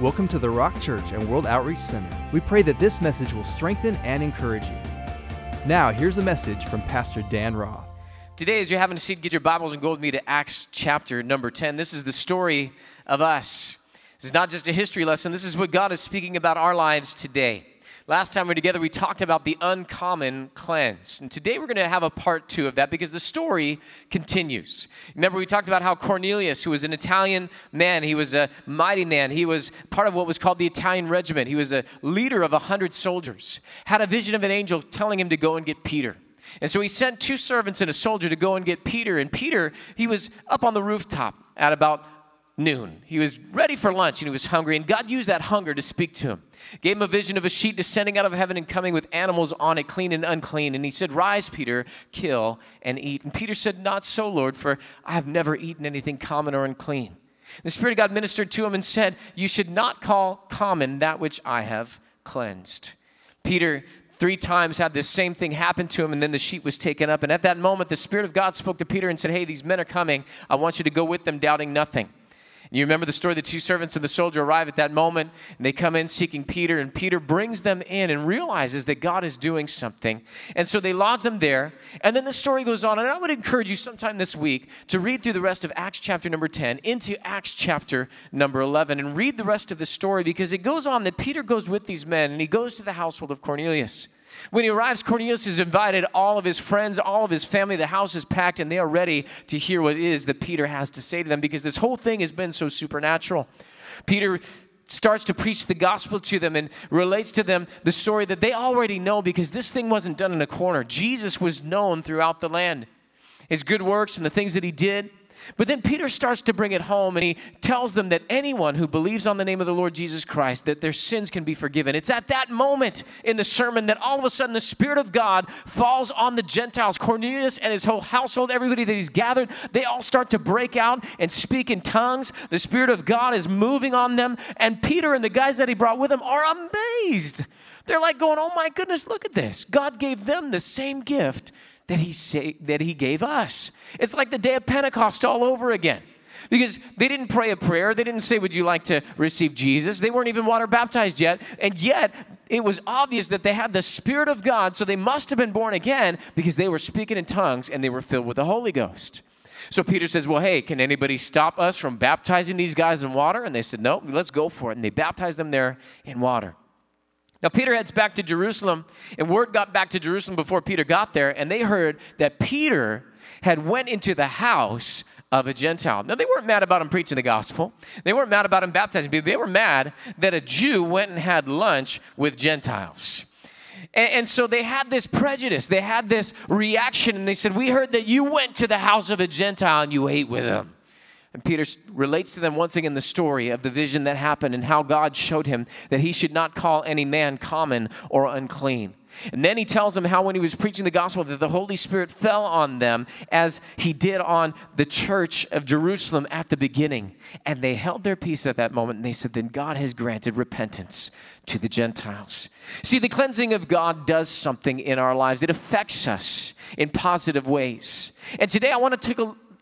Welcome to the Rock Church and World Outreach Center. We pray that this message will strengthen and encourage you. Now, here's a message from Pastor Dan Roth. Today, as you're having a seat, get your Bibles and go with me to Acts chapter number 10. This is the story of us. This is not just a history lesson. This is what God is speaking about our lives today. Last time we were together, we talked about the uncommon cleanse. And today we're going to have a part two of that because the story continues. Remember, we talked about how Cornelius, who was an Italian man, he was a mighty man. He was part of what was called the Italian regiment. He was a leader of 100 soldiers, had a vision of an angel telling him to go and get Peter. And so he sent two servants and a soldier to go and get Peter. And Peter, he was up on the rooftop at about noon. He was ready for lunch and he was hungry, and God used that hunger to speak to him. Gave him a vision of a sheep descending out of heaven and coming with animals on it, clean and unclean. And he said, "Rise, Peter, kill and eat." And Peter said, "Not so, Lord, for I have never eaten anything common or unclean." The Spirit of God ministered to him and said, "You should not call common that which I have cleansed." Peter three times had this same thing happen to him, and then the sheep was taken up. And at that moment, the Spirit of God spoke to Peter and said, "Hey, these men are coming. I want you to go with them, doubting nothing." You remember the story, the two servants and the soldier arrive at that moment, and they come in seeking Peter, and Peter brings them in and realizes that God is doing something. And so they lodge them there, and then the story goes on. And I would encourage you sometime this week to read through the rest of Acts chapter number 10 into Acts chapter number 11 and read the rest of the story, because it goes on that Peter goes with these men, and he goes to the household of Cornelius. When he arrives, Cornelius has invited all of his friends, all of his family. The house is packed, and they are ready to hear what it is that Peter has to say to them, because this whole thing has been so supernatural. Peter starts to preach the gospel to them and relates to them the story that they already know, because this thing wasn't done in a corner. Jesus was known throughout the land, his good works and the things that he did. But then Peter starts to bring it home, and he tells them that anyone who believes on the name of the Lord Jesus Christ, that their sins can be forgiven. It's at that moment in the sermon that all of a sudden the Spirit of God falls on the Gentiles. Cornelius and his whole household, everybody that he's gathered, they all start to break out and speak in tongues. The Spirit of God is moving on them, and Peter and the guys that he brought with him are amazed. They're like going, "Oh my goodness, look at this. God gave them the same gift that he gave us." It's like the day of Pentecost all over again, because they didn't pray a prayer. They didn't say, "Would you like to receive Jesus?" They weren't even water baptized yet, and yet it was obvious that they had the Spirit of God, so they must have been born again, because they were speaking in tongues and they were filled with the Holy Ghost. So Peter says, "Well, hey, can anybody stop us from baptizing these guys in water?" And they said, "No, let's go for it." And they baptized them there in water. Now, Peter heads back to Jerusalem, and word got back to Jerusalem before Peter got there, and they heard that Peter had went into the house of a Gentile. Now, they weren't mad about him preaching the gospel. They weren't mad about him baptizing people. They were mad that a Jew went and had lunch with Gentiles. And so they had this prejudice. They had this reaction, and they said, "We heard that you went to the house of a Gentile and you ate with him." And Peter relates to them once again the story of the vision that happened and how God showed him that he should not call any man common or unclean. And then he tells them how when he was preaching the gospel that the Holy Spirit fell on them as he did on the church of Jerusalem at the beginning. And they held their peace at that moment, and they said, "Then God has granted repentance to the Gentiles." See, the cleansing of God does something in our lives. It affects us in positive ways. And today I want to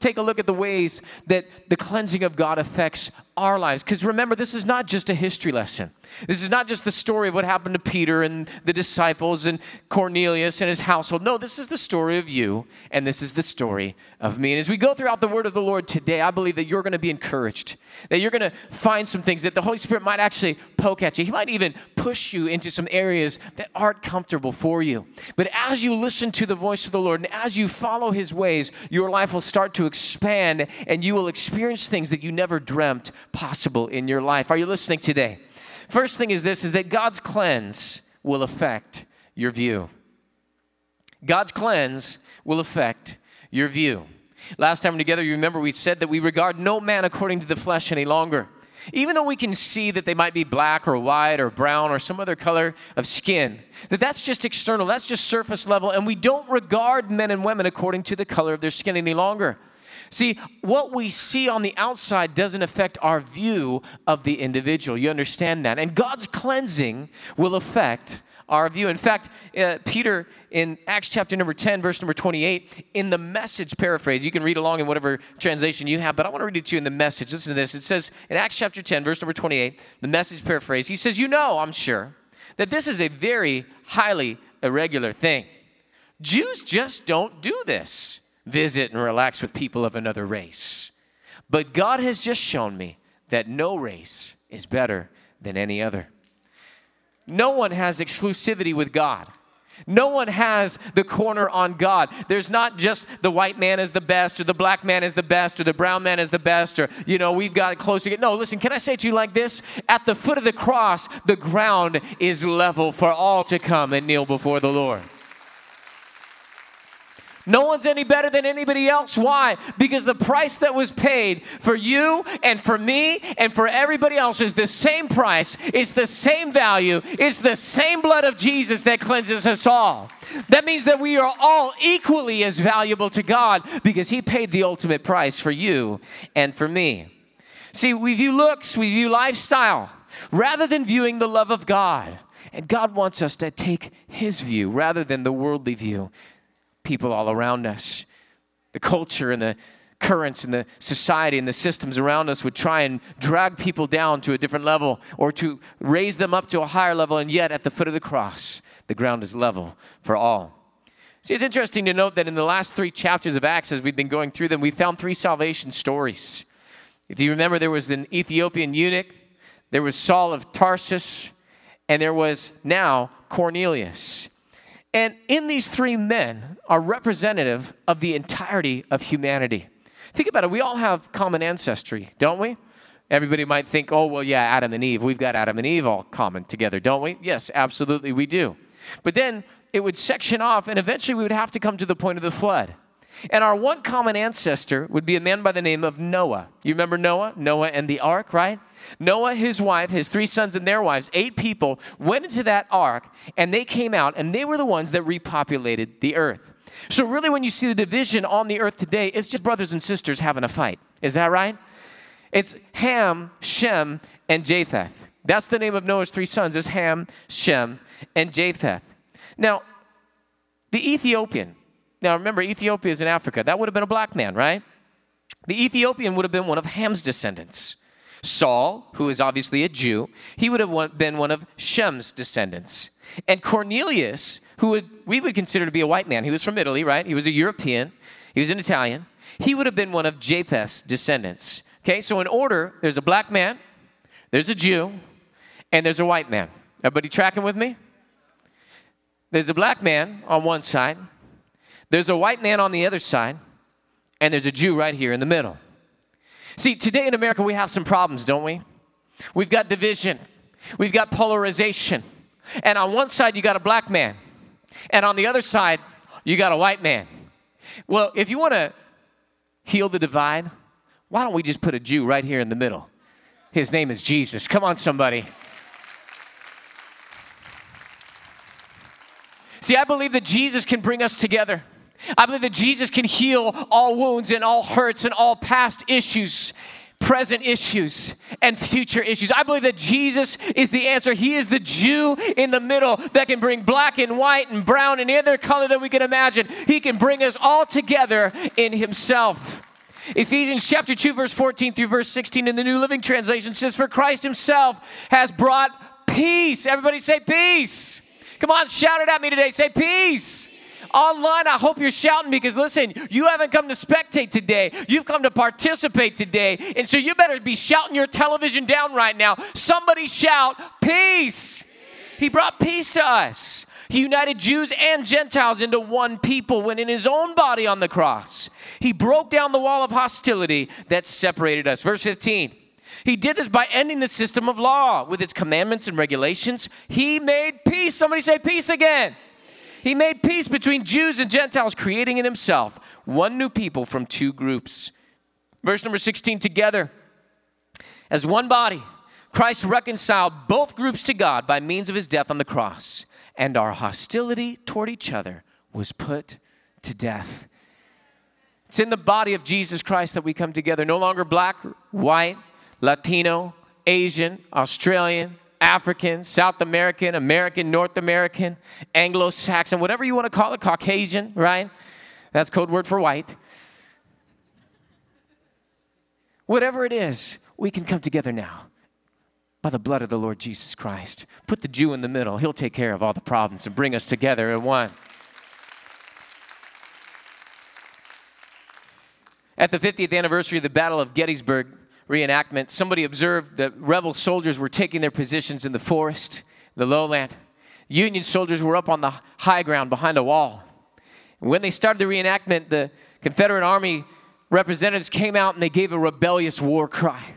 take a look at the ways that the cleansing of God affects our lives. Because remember, this is not just a history lesson. This is not just the story of what happened to Peter and the disciples and Cornelius and his household. No, this is the story of you, and this is the story of me. And as we go throughout the word of the Lord today, I believe that you're going to be encouraged, that you're going to find some things that the Holy Spirit might actually poke at you. He might even push you into some areas that aren't comfortable for you. But as you listen to the voice of the Lord and as you follow his ways, your life will start to expand, and you will experience things that you never dreamt possible in your life. Are you listening today? First thing is this, is that God's cleanse will affect your view. God's cleanse will affect your view. Last time we were together, you remember we said that we regard no man according to the flesh any longer. Even though we can see that they might be black or white or brown or some other color of skin, that's just external, that's just surface level, and we don't regard men and women according to the color of their skin any longer. See, what we see on the outside doesn't affect our view of the individual. You understand that? And God's cleansing will affect our view. In fact, Peter in Acts chapter number 10, verse number 28, in the Message paraphrase, you can read along in whatever translation you have, but I want to read it to you in the Message. Listen to this. It says in Acts chapter 10, verse number 28, the Message paraphrase, he says, "You know, I'm sure, that this is a very highly irregular thing. Jews just don't do this, visit and relax with people of another race. But God has just shown me that no race is better than any other." No one has exclusivity with God. No one has the corner on God. There's not just the white man is the best or the black man is the best or the brown man is the best or, you know, we've got it close to get. No, listen, can I say to you like this? At the foot of the cross, the ground is level for all to come and kneel before the Lord. No one's any better than anybody else. Why? Because the price that was paid for you and for me and for everybody else is the same price. It's the same value. It's the same blood of Jesus that cleanses us all. That means that we are all equally as valuable to God because he paid the ultimate price for you and for me. See, we view looks, we view lifestyle, rather than viewing the love of God. And God wants us to take his view rather than the worldly view. People all around us, the culture and the currents and the society and the systems around us would try and drag people down to a different level or to raise them up to a higher level, and yet at the foot of the cross, the ground is level for all. See, it's interesting to note that in the last three chapters of Acts, as we've been going through them, we found three salvation stories. If you remember, there was an Ethiopian eunuch, there was Saul of Tarsus, and there was now Cornelius. And in these three men are representative of the entirety of humanity. Think about it. We all have common ancestry, don't we? Everybody might think, oh, well, yeah, Adam and Eve. We've got Adam and Eve all common together, don't we? Yes, absolutely we do. But then it would section off, and eventually we would have to come to the point of the flood. And our one common ancestor would be a man by the name of Noah. You remember Noah? Noah and the ark, right? Noah, his wife, his three sons and their wives, 8 people, went into that ark, and they came out, and they were the ones that repopulated the earth. So really when you see the division on the earth today, it's just brothers and sisters having a fight. Is that right? It's Ham, Shem, and Japheth. That's the name of Noah's three sons, is Ham, Shem, and Japheth. Now, the Ethiopian. Now, remember, Ethiopia is in Africa. That would have been a black man, right? The Ethiopian would have been one of Ham's descendants. Saul, who is obviously a Jew, he would have been one of Shem's descendants. And Cornelius, who we would consider to be a white man. He was from Italy, right? He was a European. He was an Italian. He would have been one of Japheth's descendants. Okay, so in order, there's a black man, there's a Jew, and there's a white man. Everybody tracking with me? There's a black man on one side. There's a white man on the other side, and there's a Jew right here in the middle. See, today in America, we have some problems, don't we? We've got division. We've got polarization. And on one side, you got a black man. And on the other side, you got a white man. Well, if you want to heal the divide, why don't we just put a Jew right here in the middle? His name is Jesus. Come on, somebody. See, I believe that Jesus can bring us together. I believe that Jesus can heal all wounds and all hurts and all past issues, present issues, and future issues. I believe that Jesus is the answer. He is the Jew in the middle that can bring black and white and brown and any other color that we can imagine. He can bring us all together in himself. Ephesians chapter 2, verse 14 through verse 16 in the New Living Translation says, "For Christ himself has brought peace." Everybody say peace. Come on, shout it at me today. Say peace. Online, I hope you're shouting because, listen, you haven't come to spectate today. You've come to participate today. And so you better be shouting your television down right now. Somebody shout, peace. Peace. He brought peace to us. He united Jews and Gentiles into one people when in his own body on the cross, he broke down the wall of hostility that separated us. Verse 15. He did this by ending the system of law with its commandments and regulations. He made peace. Somebody say peace again. Peace. He made peace between Jews and Gentiles, creating in himself one new people from two groups. Verse number 16, together as one body, Christ reconciled both groups to God by means of his death on the cross, and our hostility toward each other was put to death. It's in the body of Jesus Christ that we come together, no longer black, white, Latino, Asian, Australian, African, South American, American, North American, Anglo-Saxon, whatever you want to call it, Caucasian, right? That's code word for white. Whatever it is, we can come together now by the blood of the Lord Jesus Christ. Put the Jew in the middle. He'll take care of all the problems and bring us together in one. At the 50th anniversary of the Battle of Gettysburg reenactment, somebody observed that rebel soldiers were taking their positions in the forest, the lowland. Union soldiers were up on the high ground behind a wall. When they started the reenactment, the Confederate Army representatives came out and they gave a rebellious war cry.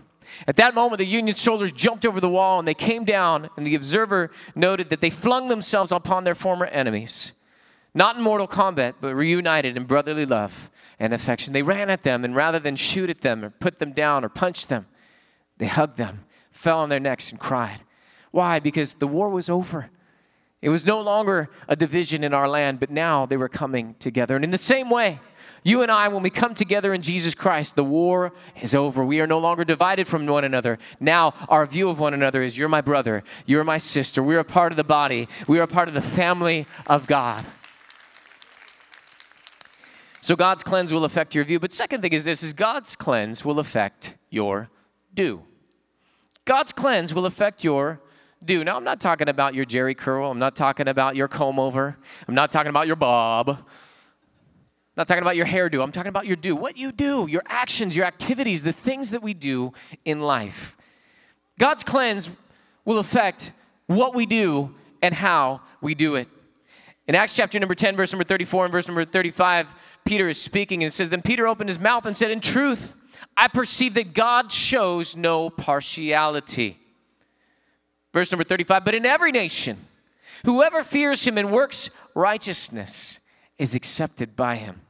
At that moment, the Union soldiers jumped over the wall and they came down, and the observer noted that they flung themselves upon their former enemies. Not in mortal combat, but reunited in brotherly love and affection. They ran at them, and rather than shoot at them or put them down or punch them, they hugged them, fell on their necks, and cried. Why? Because the war was over. It was no longer a division in our land, but now they were coming together. And in the same way, you and I, when we come together in Jesus Christ, the war is over. We are no longer divided from one another. Now our view of one another is, you're my brother, you're my sister. We are a part of the body. We are a part of the family of God. So God's cleanse will affect your view. But second thing is this, is God's cleanse will affect your do. God's cleanse will affect your do. Now, I'm not talking about your Jerry curl. I'm not talking about your comb over. I'm not talking about your bob. I'm not talking about your hairdo. I'm talking about your do. What you do, your actions, your activities, the things that we do in life. God's cleanse will affect what we do and how we do it. In Acts chapter number 10, verse number 34 and verse number 35, Peter is speaking, and it says, "Then Peter opened his mouth and said, 'In truth, I perceive that God shows no partiality.'" Verse number 35, "But in every nation, whoever fears him and works righteousness is accepted by him."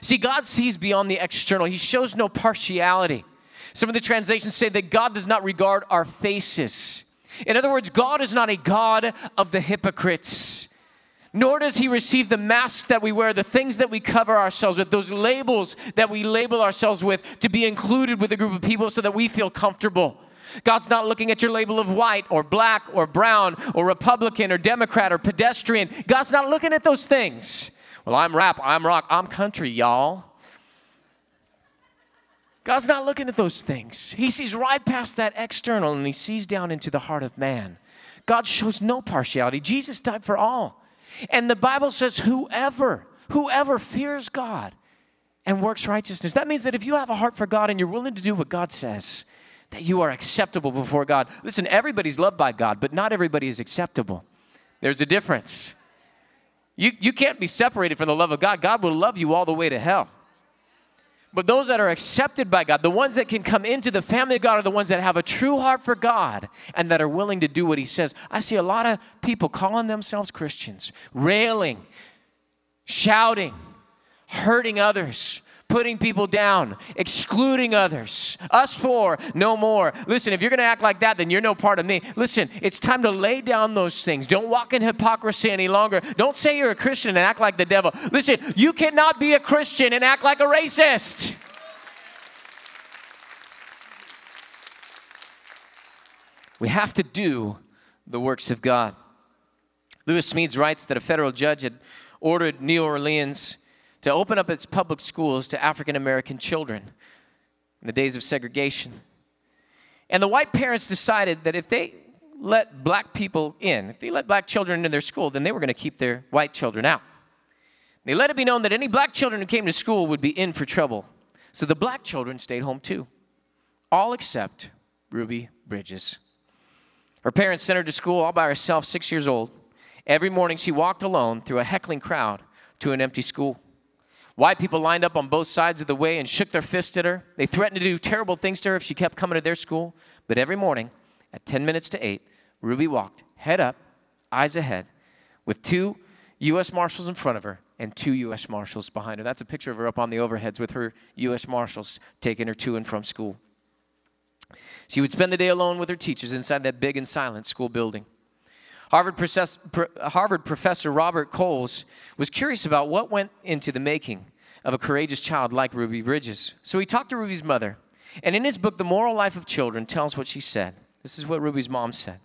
See, God sees beyond the external. He shows no partiality. Some of the translations say that God does not regard our faces. In other words, God is not a God of the hypocrites. Nor does he receive the masks that we wear, the things that we cover ourselves with, those labels that we label ourselves with to be included with a group of people so that we feel comfortable. God's not looking at your label of white or black or brown or Republican or Democrat or pedestrian. God's not looking at those things. Well, I'm rap, I'm rock, I'm country, y'all. God's not looking at those things. He sees right past that external, and he sees down into the heart of man. God shows no partiality. Jesus died for all. And the Bible says whoever fears God and works righteousness. That means that if you have a heart for God and you're willing to do what God says, that you are acceptable before God. Listen, everybody's loved by God, but not everybody is acceptable. There's a difference. You can't be separated from the love of God. God will love you all the way to hell. But those that are accepted by God, the ones that can come into the family of God, are the ones that have a true heart for God and that are willing to do what he says. I see a lot of people calling themselves Christians, railing, shouting, hurting others, putting people down, excluding others. Us four, no more. Listen, if you're going to act like that, then you're no part of me. Listen, it's time to lay down those things. Don't walk in hypocrisy any longer. Don't say you're a Christian and act like the devil. Listen, you cannot be a Christian and act like a racist. We have to do the works of God. Lewis Meads writes that a federal judge had ordered New Orleans to open up its public schools to African-American children in the days of segregation. And the white parents decided that if they let black people in, if they let black children into their school, then they were going to keep their white children out. They let it be known that any black children who came to school would be in for trouble. So the black children stayed home too, all except Ruby Bridges. Her parents sent her to school all by herself, 6 years old. Every morning she walked alone through a heckling crowd to an empty school. White people lined up on both sides of the way and shook their fists at her. They threatened to do terrible things to her if she kept coming to their school. But every morning at 10 minutes to 8, Ruby walked, head up, eyes ahead, with two U.S. Marshals in front of her and two U.S. Marshals behind her. That's a picture of her up on the overheads with her U.S. Marshals taking her to and from school. She would spend the day alone with her teachers inside that big and silent school building. Harvard professor Robert Coles was curious about what went into the making of a courageous child like Ruby Bridges. So he talked to Ruby's mother, and in his book, The Moral Life of Children, tells what she said. This is what Ruby's mom said.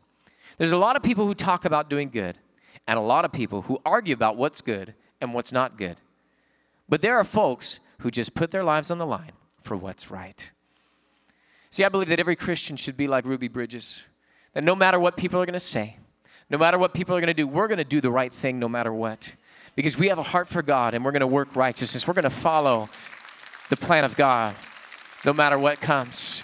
There's a lot of people who talk about doing good and a lot of people who argue about what's good and what's not good. But there are folks who just put their lives on the line for what's right. See, I believe that every Christian should be like Ruby Bridges, that no matter what people are going to say, no matter what people are going to do, we're going to do the right thing no matter what, because we have a heart for God and we're going to work righteousness. We're going to follow the plan of God no matter what comes.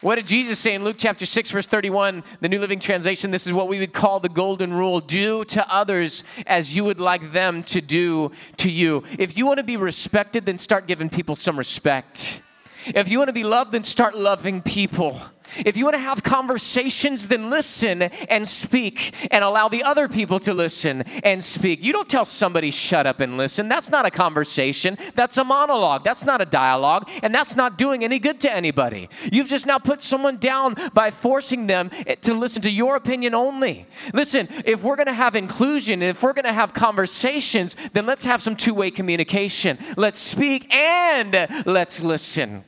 What did Jesus say in Luke chapter 6, verse 31, the New Living Translation? This is what we would call the golden rule. Do to others as you would like them to do to you. If you want to be respected, then start giving people some respect. If you want to be loved, then start loving people. If you want to have conversations, then listen and speak and allow the other people to listen and speak. You don't tell somebody, shut up and listen. That's not a conversation. That's a monologue. That's not a dialogue. And that's not doing any good to anybody. You've just now put someone down by forcing them to listen to your opinion only. Listen, if we're going to have inclusion, if we're going to have conversations, then let's have some two-way communication. Let's speak and let's listen.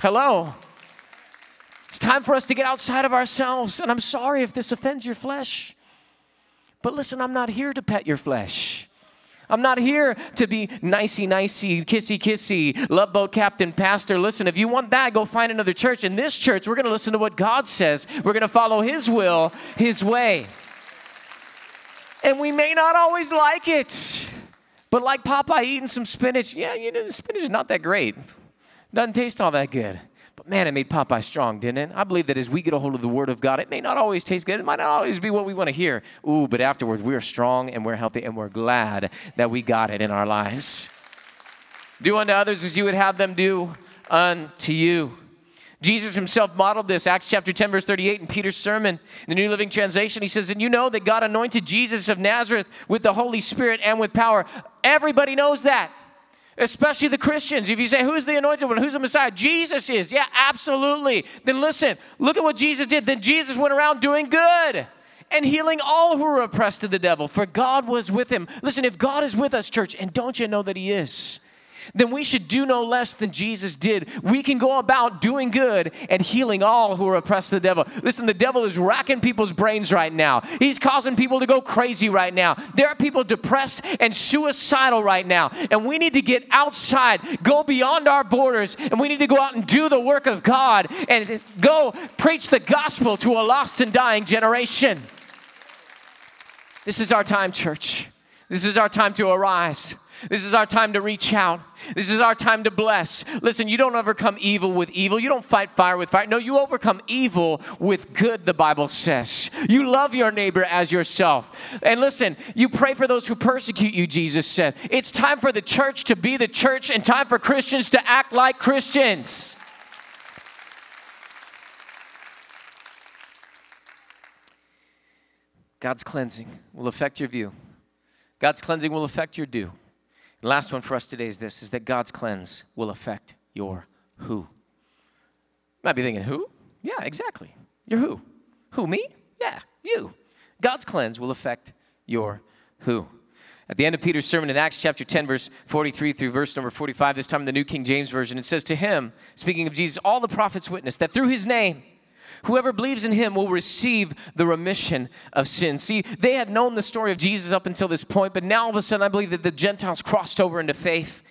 Hello? It's time for us to get outside of ourselves. And I'm sorry if this offends your flesh. But listen, I'm not here to pet your flesh. I'm not here to be nicey-nicey, kissy-kissy, love boat captain, pastor. Listen, if you want that, go find another church. In this church, we're going to listen to what God says. We're going to follow His will, His way. And we may not always like it. But like Popeye eating some spinach, yeah, you know, the spinach is not that great. Doesn't taste all that good. But man, it made Popeye strong, didn't it? I believe that as we get a hold of the Word of God, it may not always taste good. It might not always be what we want to hear. Ooh, but afterwards, we're strong and we're healthy and we're glad that we got it in our lives. Do unto others as you would have them do unto you. Jesus Himself modeled this. Acts chapter 10, verse 38 in Peter's sermon. In the New Living Translation, he says, and you know that God anointed Jesus of Nazareth with the Holy Spirit and with power. Everybody knows that. Especially the Christians. If you say, who's the anointed one? Who's the Messiah? Jesus is. Yeah, absolutely. Then listen, look at what Jesus did. Then Jesus went around doing good and healing all who were oppressed of the devil, for God was with Him. Listen, if God is with us, church, and don't you know that He is, then we should do no less than Jesus did. We can go about doing good and healing all who are oppressed of the devil. Listen, the devil is racking people's brains right now. He's causing people to go crazy right now. There are people depressed and suicidal right now. And we need to get outside, go beyond our borders, and we need to go out and do the work of God and go preach the gospel to a lost and dying generation. This is our time, church. This is our time to arise. This is our time to reach out. This is our time to bless. Listen, you don't overcome evil with evil. You don't fight fire with fire. No, you overcome evil with good, the Bible says. You love your neighbor as yourself. And listen, you pray for those who persecute you, Jesus said. It's time for the church to be the church and time for Christians to act like Christians. God's cleansing will affect your view. God's cleansing will affect your do. Last one for us today is this, is that God's cleanse will affect your who. You might be thinking, who? Yeah, exactly. Your who. Who, me? Yeah, you. God's cleanse will affect your who. At the end of Peter's sermon in Acts chapter 10, verse 43 through verse number 45, this time in the New King James Version, it says, to Him, speaking of Jesus, all the prophets witness that through His name, whoever believes in Him will receive the remission of sin. See, they had known the story of Jesus up until this point, but now all of a sudden I believe that the Gentiles crossed over into faith.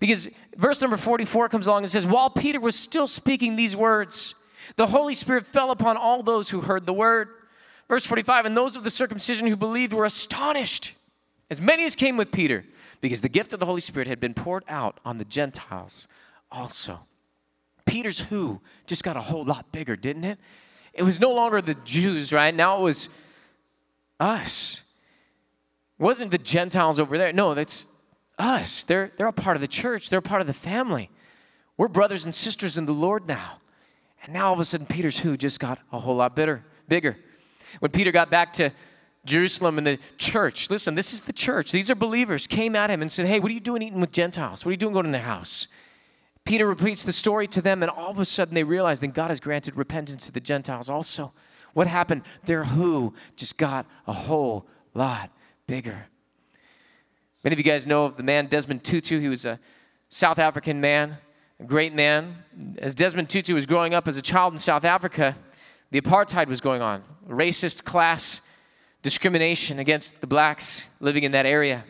Because verse number 44 comes along and says, while Peter was still speaking these words, the Holy Spirit fell upon all those who heard the word. Verse 45, and those of the circumcision who believed were astonished, as many as came with Peter, because the gift of the Holy Spirit had been poured out on the Gentiles also. Peter's who just got a whole lot bigger, didn't it? It was no longer the Jews, right? Now it was us. It wasn't the Gentiles over there. No, that's us. They're a part of the church. They're a part of the family. We're brothers and sisters in the Lord now. And now all of a sudden, Peter's who just got a whole lot bigger. When Peter got back to Jerusalem and the church, listen, this is the church. These are believers, came at him and said, hey, what are you doing eating with Gentiles? What are you doing going in their house? Peter repeats the story to them, and all of a sudden they realize that God has granted repentance to the Gentiles also. What happened? Their who just got a whole lot bigger. Many of you guys know of the man Desmond Tutu. He was a South African man, a great man. As Desmond Tutu was growing up as a child in South Africa, The apartheid was going on, racist class discrimination against the blacks living in that area.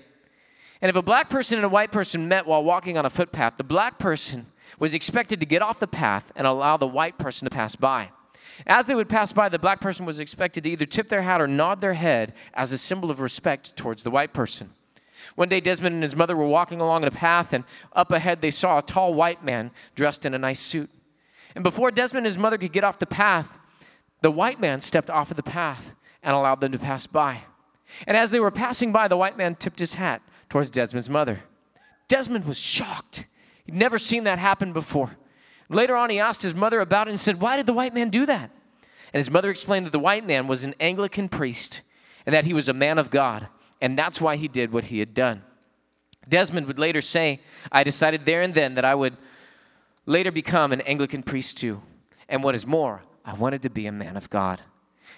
And if a black person and a white person met while walking on a footpath, the black person was expected to get off the path and allow the white person to pass by. As they would pass by, the black person was expected to either tip their hat or nod their head as a symbol of respect towards the white person. One day, Desmond and his mother were walking along a path, and up ahead they saw a tall white man dressed in a nice suit. And before Desmond and his mother could get off the path, the white man stepped off of the path and allowed them to pass by. And as they were passing by, the white man tipped his hat towards Desmond's mother. Desmond was shocked. He'd never seen that happen before. Later on, he asked his mother about it and said, "Why did the white man do that?" And his mother explained that the white man was an Anglican priest and that he was a man of God, and that's why he did what he had done. Desmond would later say, "I decided there and then that I would later become an Anglican priest too. And what is more, I wanted to be a man of God."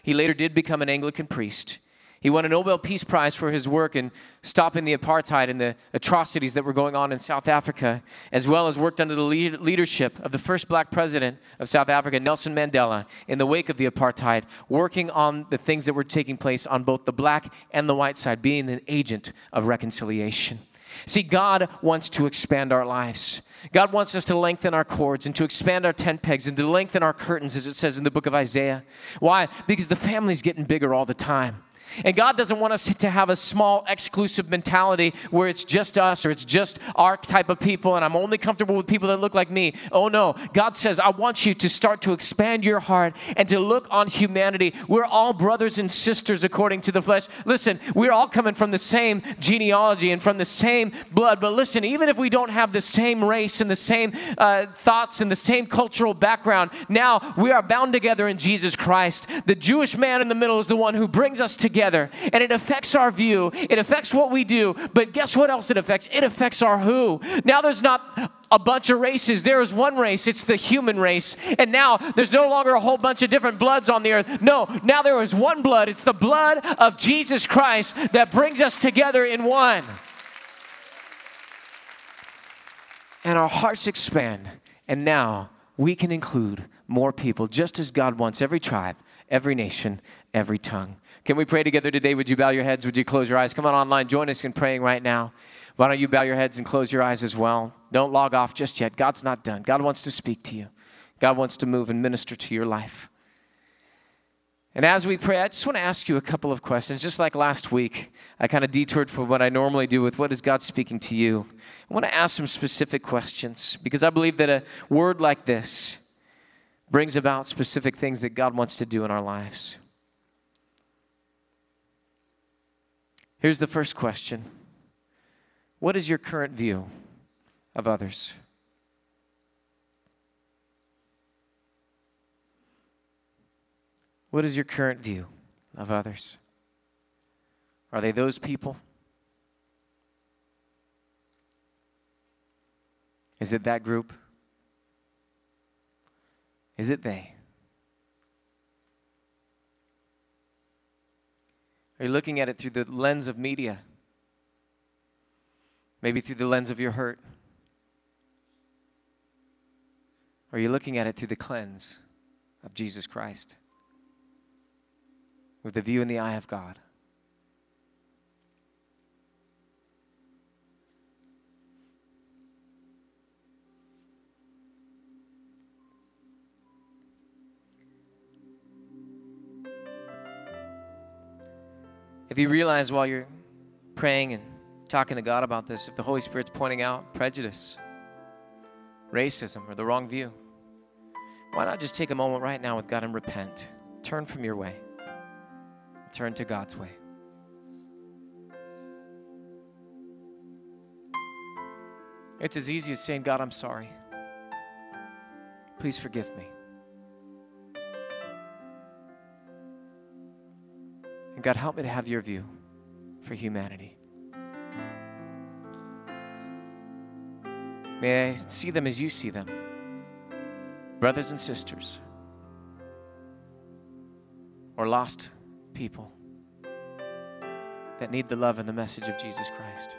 He later did become an Anglican priest. He won a Nobel Peace Prize for his work in stopping the apartheid and the atrocities that were going on in South Africa, as well as worked under the leadership of the first black president of South Africa, Nelson Mandela, in the wake of the apartheid, working on the things that were taking place on both the black and the white side, being an agent of reconciliation. See, God wants to expand our lives. God wants us to lengthen our cords and to expand our tent pegs and to lengthen our curtains, as it says in the book of Isaiah. Why? Because the family's getting bigger all the time. And God doesn't want us to have a small, exclusive mentality where it's just us or it's just our type of people and I'm only comfortable with people that look like me. Oh, no. God says, I want you to start to expand your heart and to look on humanity. We're all brothers and sisters according to the flesh. Listen, we're all coming from the same genealogy and from the same blood. But listen, even if we don't have the same race and the same thoughts and the same cultural background, now we are bound together in Jesus Christ. The Jewish man in the middle is the one who brings us together. And it affects our view. It affects what we do. But guess what else it affects? It affects our who. Now there's not a bunch of races. There is one race. It's the human race. And now there's no longer a whole bunch of different bloods on the earth. No, now there is one blood. It's the blood of Jesus Christ that brings us together in one. And our hearts expand. And now we can include more people, just as God wants every tribe, every nation, every tongue. Can we pray together today? Would you bow your heads? Would you close your eyes? Come on online. Join us in praying right now. Why don't you bow your heads and close your eyes as well? Don't log off just yet. God's not done. God wants to speak to you. God wants to move and minister to your life. And as we pray, I just want to ask you a couple of questions. Just like last week, I kind of detoured from what I normally do with what is God speaking to you. I want to ask some specific questions because I believe that a word like this brings about specific things that God wants to do in our lives. Here's the first question. What is your current view of others? What is your current view of others? Are they those people? Is it that group? Is it they? Are you looking at it through the lens of media? Maybe through the lens of your hurt? Or are you looking at it through the cleanse of Jesus Christ? With the view in the eye of God? If you realize while you're praying and talking to God about this, if the Holy Spirit's pointing out prejudice, racism, or the wrong view, why not just take a moment right now with God and repent? Turn from your way. Turn to God's way. It's as easy as saying, God, I'm sorry. Please forgive me. God, help me to have your view for humanity. May I see them as you see them, brothers and sisters, or lost people that need the love and the message of Jesus Christ.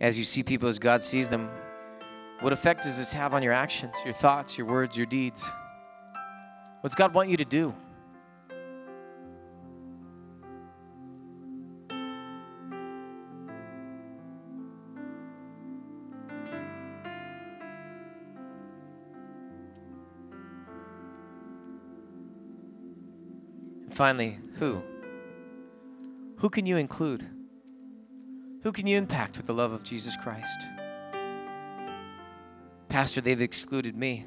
as you see people as God sees them, what effect does this have on your actions, your thoughts, your words, your deeds? What's God want you to do? And finally, who? Who can you include? Who can you impact with the love of Jesus Christ? Pastor, they've excluded me.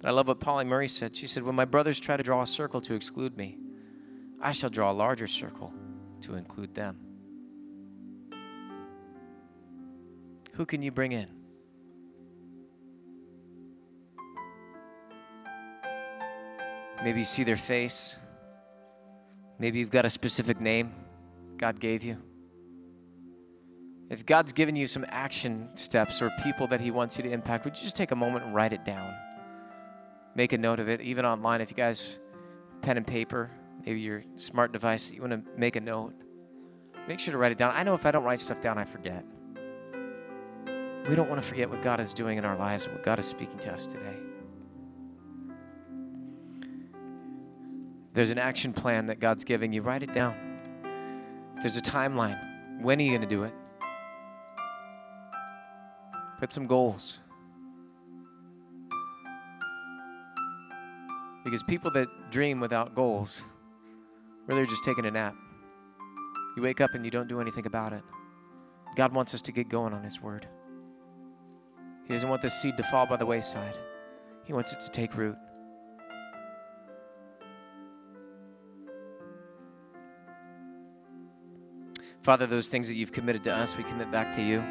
But I love what Pauli Murray said. She said, when my brothers try to draw a circle to exclude me, I shall draw a larger circle to include them. Who can you bring in? Maybe you see their face. Maybe you've got a specific name God gave you. If God's given you some action steps or people that he wants you to impact, would you just take a moment and write it down? Make a note of it, even online. If you guys, pen and paper, maybe your smart device, you want to make a note, make sure to write it down. I know if I don't write stuff down, I forget. We don't want to forget what God is doing in our lives, what God is speaking to us today. There's an action plan that God's giving you. Write it down. There's a timeline. When are you going to do it? Put some goals. Because people that dream without goals really are just taking a nap. You wake up and you don't do anything about it. God wants us to get going on his word. He doesn't want this seed to fall by the wayside. He wants it to take root. Father, those things that you've committed to us, we commit back to you.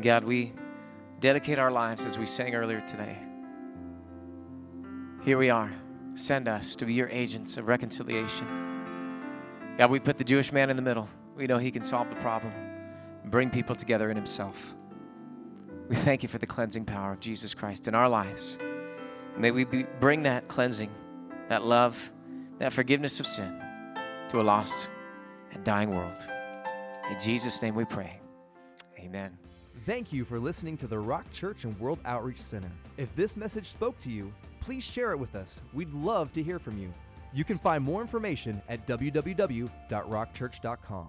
God, we dedicate our lives as we sang earlier today. Here we are. Send us to be your agents of reconciliation. God, we put the Jewish man in the middle. We know he can solve the problem and bring people together in himself. We thank you for the cleansing power of Jesus Christ in our lives. May we bring that cleansing, that love, that forgiveness of sin to a lost and dying world. In Jesus' name we pray. Amen. Thank you for listening to the Rock Church and World Outreach Center. If this message spoke to you, please share it with us. We'd love to hear from you. You can find more information at www.rockchurch.com.